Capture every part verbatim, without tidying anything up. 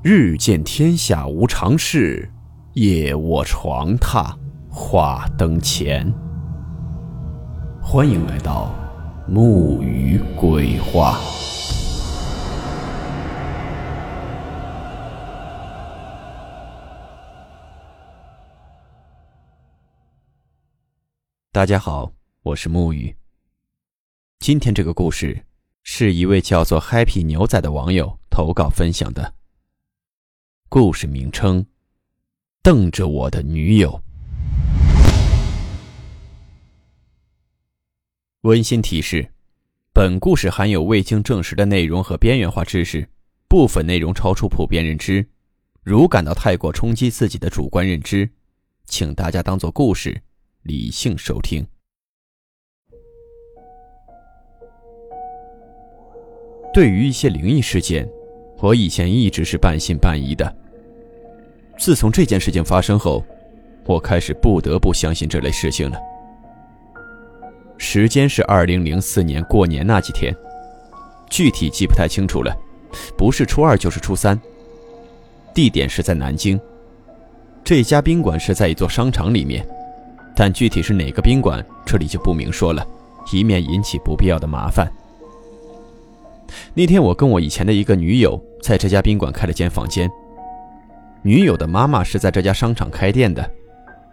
日见天下无常事，夜卧床榻话灯前。欢迎来到木鱼鬼话。大家好，我是木鱼。今天这个故事是一位叫做 Happy 牛仔的网友投稿分享的，故事名称：瞪着我的女友。温馨提示：本故事含有未经证实的内容和边缘化知识，部分内容超出普遍认知。如感到太过冲击自己的主观认知，请大家当作故事，理性收听。对于一些灵异事件，我以前一直是半信半疑的。自从这件事情发生后，我开始不得不相信这类事情了。时间是二零零四年过年那几天，具体记不太清楚了，不是初二就是初三。地点是在南京，这家宾馆是在一座商场里面，但具体是哪个宾馆，这里就不明说了，以免引起不必要的麻烦。那天我跟我以前的一个女友在这家宾馆开了间房间。女友的妈妈是在这家商场开店的，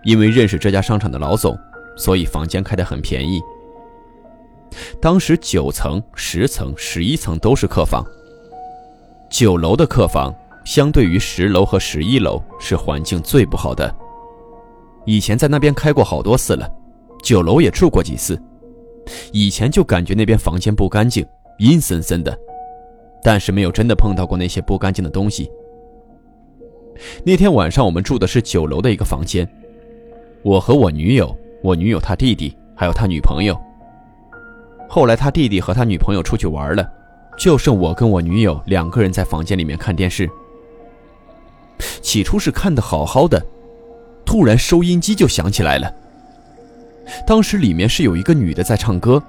因为认识这家商场的老总，所以房间开得很便宜。当时九层、十层、十一层都是客房。九楼的客房相对于十楼和十一楼是环境最不好的。以前在那边开过好多次了，九楼也住过几次。以前就感觉那边房间不干净，阴森森的，但是没有真的碰到过那些不干净的东西。那天晚上我们住的是九楼的一个房间，我和我女友，我女友她弟弟，还有她女朋友。后来她弟弟和她女朋友出去玩了，就剩我跟我女友两个人在房间里面看电视。起初是看得好好的，突然收音机就响起来了。当时里面是有一个女的在唱歌，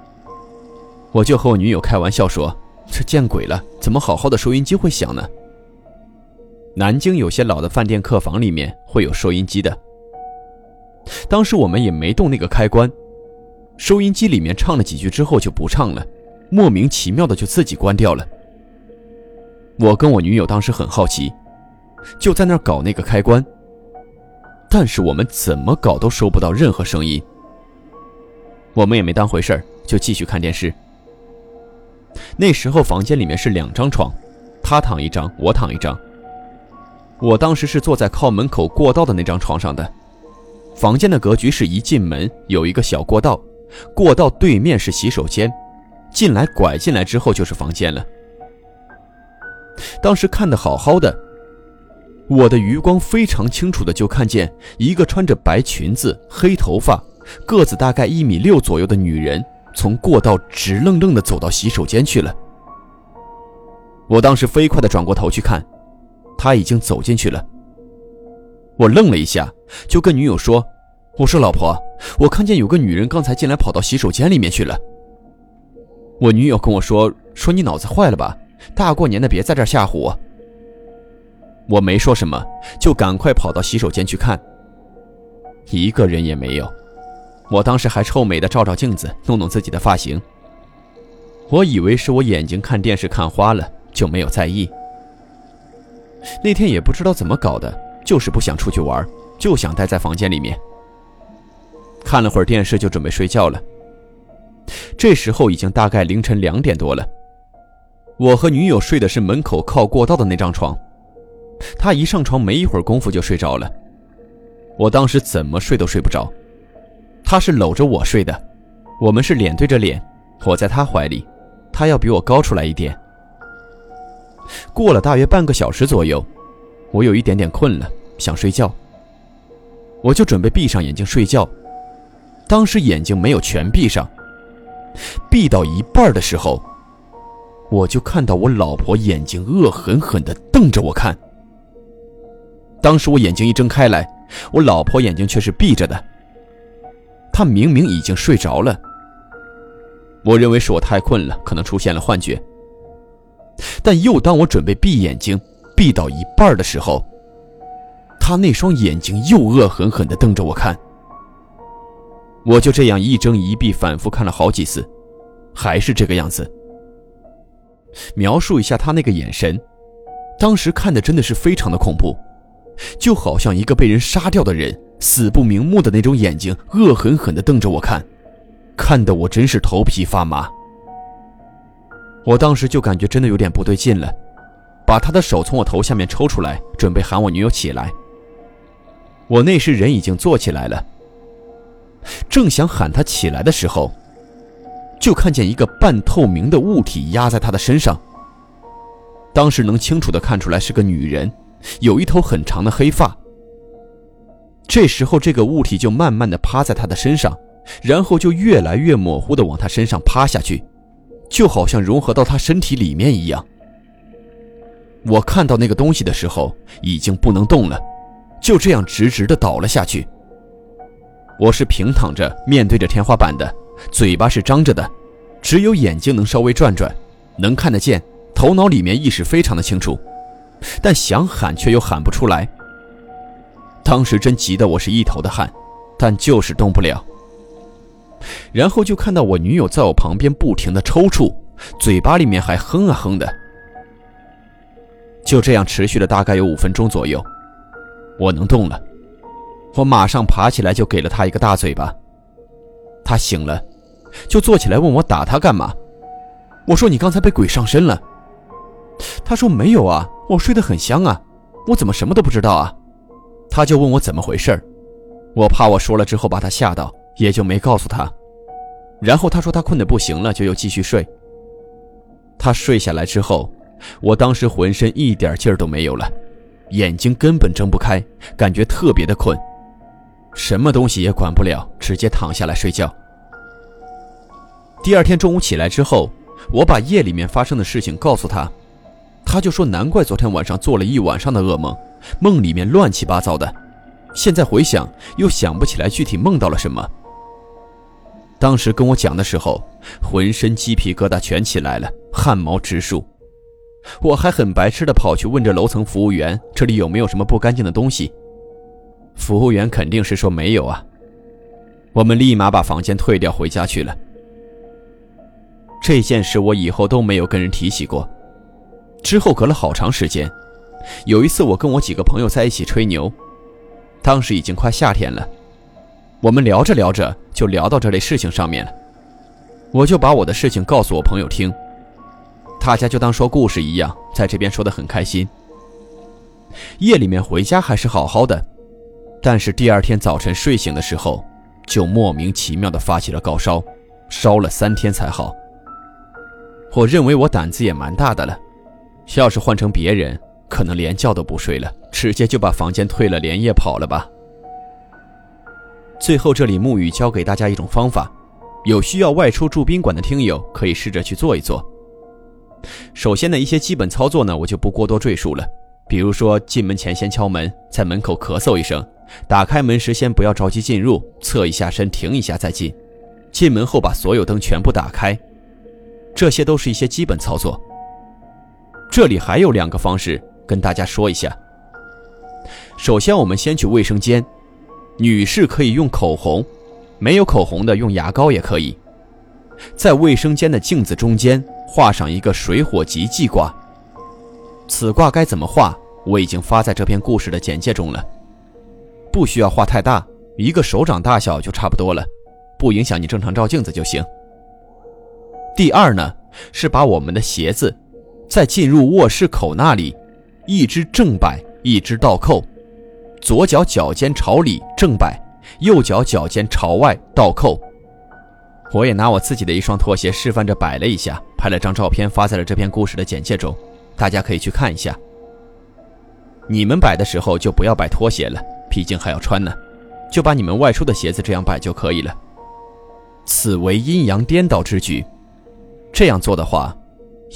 我就和我女友开玩笑说，这见鬼了，怎么好好的收音机会响呢？南京有些老的饭店客房里面会有收音机的，当时我们也没动那个开关，收音机里面唱了几句之后就不唱了，莫名其妙的就自己关掉了。我跟我女友当时很好奇，就在那儿搞那个开关，但是我们怎么搞都收不到任何声音。我们也没当回事儿，就继续看电视。那时候房间里面是两张床，他躺一张，我躺一张。我当时是坐在靠门口过道的那张床上的。房间的格局是一进门有一个小过道，过道对面是洗手间，进来拐进来之后就是房间了。当时看得好好的，我的余光非常清楚的就看见一个穿着白裙子、黑头发、个子大概一米六左右的女人从过道直愣愣地走到洗手间去了。我当时飞快地转过头去看，她已经走进去了。我愣了一下，就跟女友说，我说老婆，我看见有个女人刚才进来跑到洗手间里面去了。我女友跟我说，说你脑子坏了吧，大过年的别在这儿吓唬我。我没说什么，就赶快跑到洗手间去看，一个人也没有。我当时还臭美的照照镜子，弄弄自己的发型。我以为是我眼睛看电视看花了，就没有在意。那天也不知道怎么搞的，就是不想出去玩，就想待在房间里面。看了会儿电视就准备睡觉了。这时候已经大概凌晨两点多了。我和女友睡的是门口靠过道的那张床，她一上床没一会儿功夫就睡着了。我当时怎么睡都睡不着。他是搂着我睡的，我们是脸对着脸，我在他怀里，他要比我高出来一点。过了大约半个小时左右，我有一点点困了，想睡觉。我就准备闭上眼睛睡觉，当时眼睛没有全闭上，闭到一半的时候，我就看到我老婆眼睛恶狠狠地瞪着我看。当时我眼睛一睁开来，我老婆眼睛却是闭着的。他明明已经睡着了，我认为是我太困了，可能出现了幻觉。但又当我准备闭眼睛，闭到一半的时候，他那双眼睛又恶狠狠地瞪着我看。我就这样一睁一闭反复看了好几次，还是这个样子。描述一下他那个眼神，当时看的真的是非常的恐怖，就好像一个被人杀掉的人死不瞑目的那种眼睛恶狠狠地瞪着我看，看得我真是头皮发麻。我当时就感觉真的有点不对劲了，把他的手从我头下面抽出来，准备喊我女友起来。我那时人已经坐起来了，正想喊他起来的时候，就看见一个半透明的物体压在他的身上。当时能清楚地看出来是个女人，有一头很长的黑发。这时候这个物体就慢慢地趴在他的身上，然后就越来越模糊地往他身上趴下去，就好像融合到他身体里面一样。我看到那个东西的时候已经不能动了，就这样直直地倒了下去。我是平躺着面对着天花板的，嘴巴是张着的，只有眼睛能稍微转转，能看得见，头脑里面意识非常的清楚，但想喊却又喊不出来。当时真急得我是一头的汗，但就是动不了。然后就看到我女友在我旁边不停地抽搐，嘴巴里面还哼啊哼的。就这样持续了大概有五分钟左右，我能动了。我马上爬起来就给了他一个大嘴巴。他醒了，就坐起来问我打他干嘛。我说你刚才被鬼上身了。他说没有啊，我睡得很香啊，我怎么什么都不知道啊。他就问我怎么回事，我怕我说了之后把他吓到，也就没告诉他。然后他说他困得不行了，就又继续睡。他睡下来之后，我当时浑身一点劲儿都没有了，眼睛根本睁不开，感觉特别的困。什么东西也管不了，直接躺下来睡觉。第二天中午起来之后，我把夜里面发生的事情告诉他，他就说难怪昨天晚上做了一晚上的噩梦，梦里面乱七八糟的，现在回想又想不起来具体梦到了什么。当时跟我讲的时候，浑身鸡皮疙瘩全起来了，汗毛直竖。我还很白痴的跑去问这楼层服务员，这里有没有什么不干净的东西。服务员肯定是说没有啊，我们立马把房间退掉回家去了。这件事我以后都没有跟人提起过。之后隔了好长时间，有一次我跟我几个朋友在一起吹牛，当时已经快夏天了，我们聊着聊着就聊到这类事情上面了。我就把我的事情告诉我朋友听，大家就当说故事一样，在这边说得很开心。夜里面回家还是好好的，但是第二天早晨睡醒的时候，就莫名其妙地发起了高烧，烧了三天才好。我认为我胆子也蛮大的了，要是换成别人，可能连觉都不睡了，直接就把房间退了，连夜跑了吧。最后这里沐雨教给大家一种方法，有需要外出住宾馆的听友可以试着去做一做。首先的一些基本操作呢，我就不过多赘述了，比如说进门前先敲门，在门口咳嗽一声，打开门时先不要着急进入，侧一下身停一下再进，进门后把所有灯全部打开，这些都是一些基本操作。这里还有两个方式跟大家说一下。首先我们先去卫生间，女士可以用口红，没有口红的用牙膏也可以，在卫生间的镜子中间画上一个水火极记挂，此挂该怎么画我已经发在这篇故事的简介中了，不需要画太大，一个手掌大小就差不多了，不影响你正常照镜子就行。第二呢，是把我们的鞋子在进入卧室口那里，一只正摆一只倒扣，左脚脚尖朝里正摆，右脚脚尖朝外倒扣。我也拿我自己的一双拖鞋示范着摆了一下，拍了张照片发在了这篇故事的简介中，大家可以去看一下。你们摆的时候就不要摆拖鞋了，毕竟还要穿呢，就把你们外出的鞋子这样摆就可以了。此为阴阳颠倒之举，这样做的话，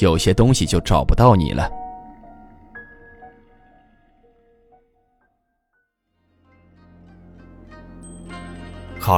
有些东西就找不到你了。好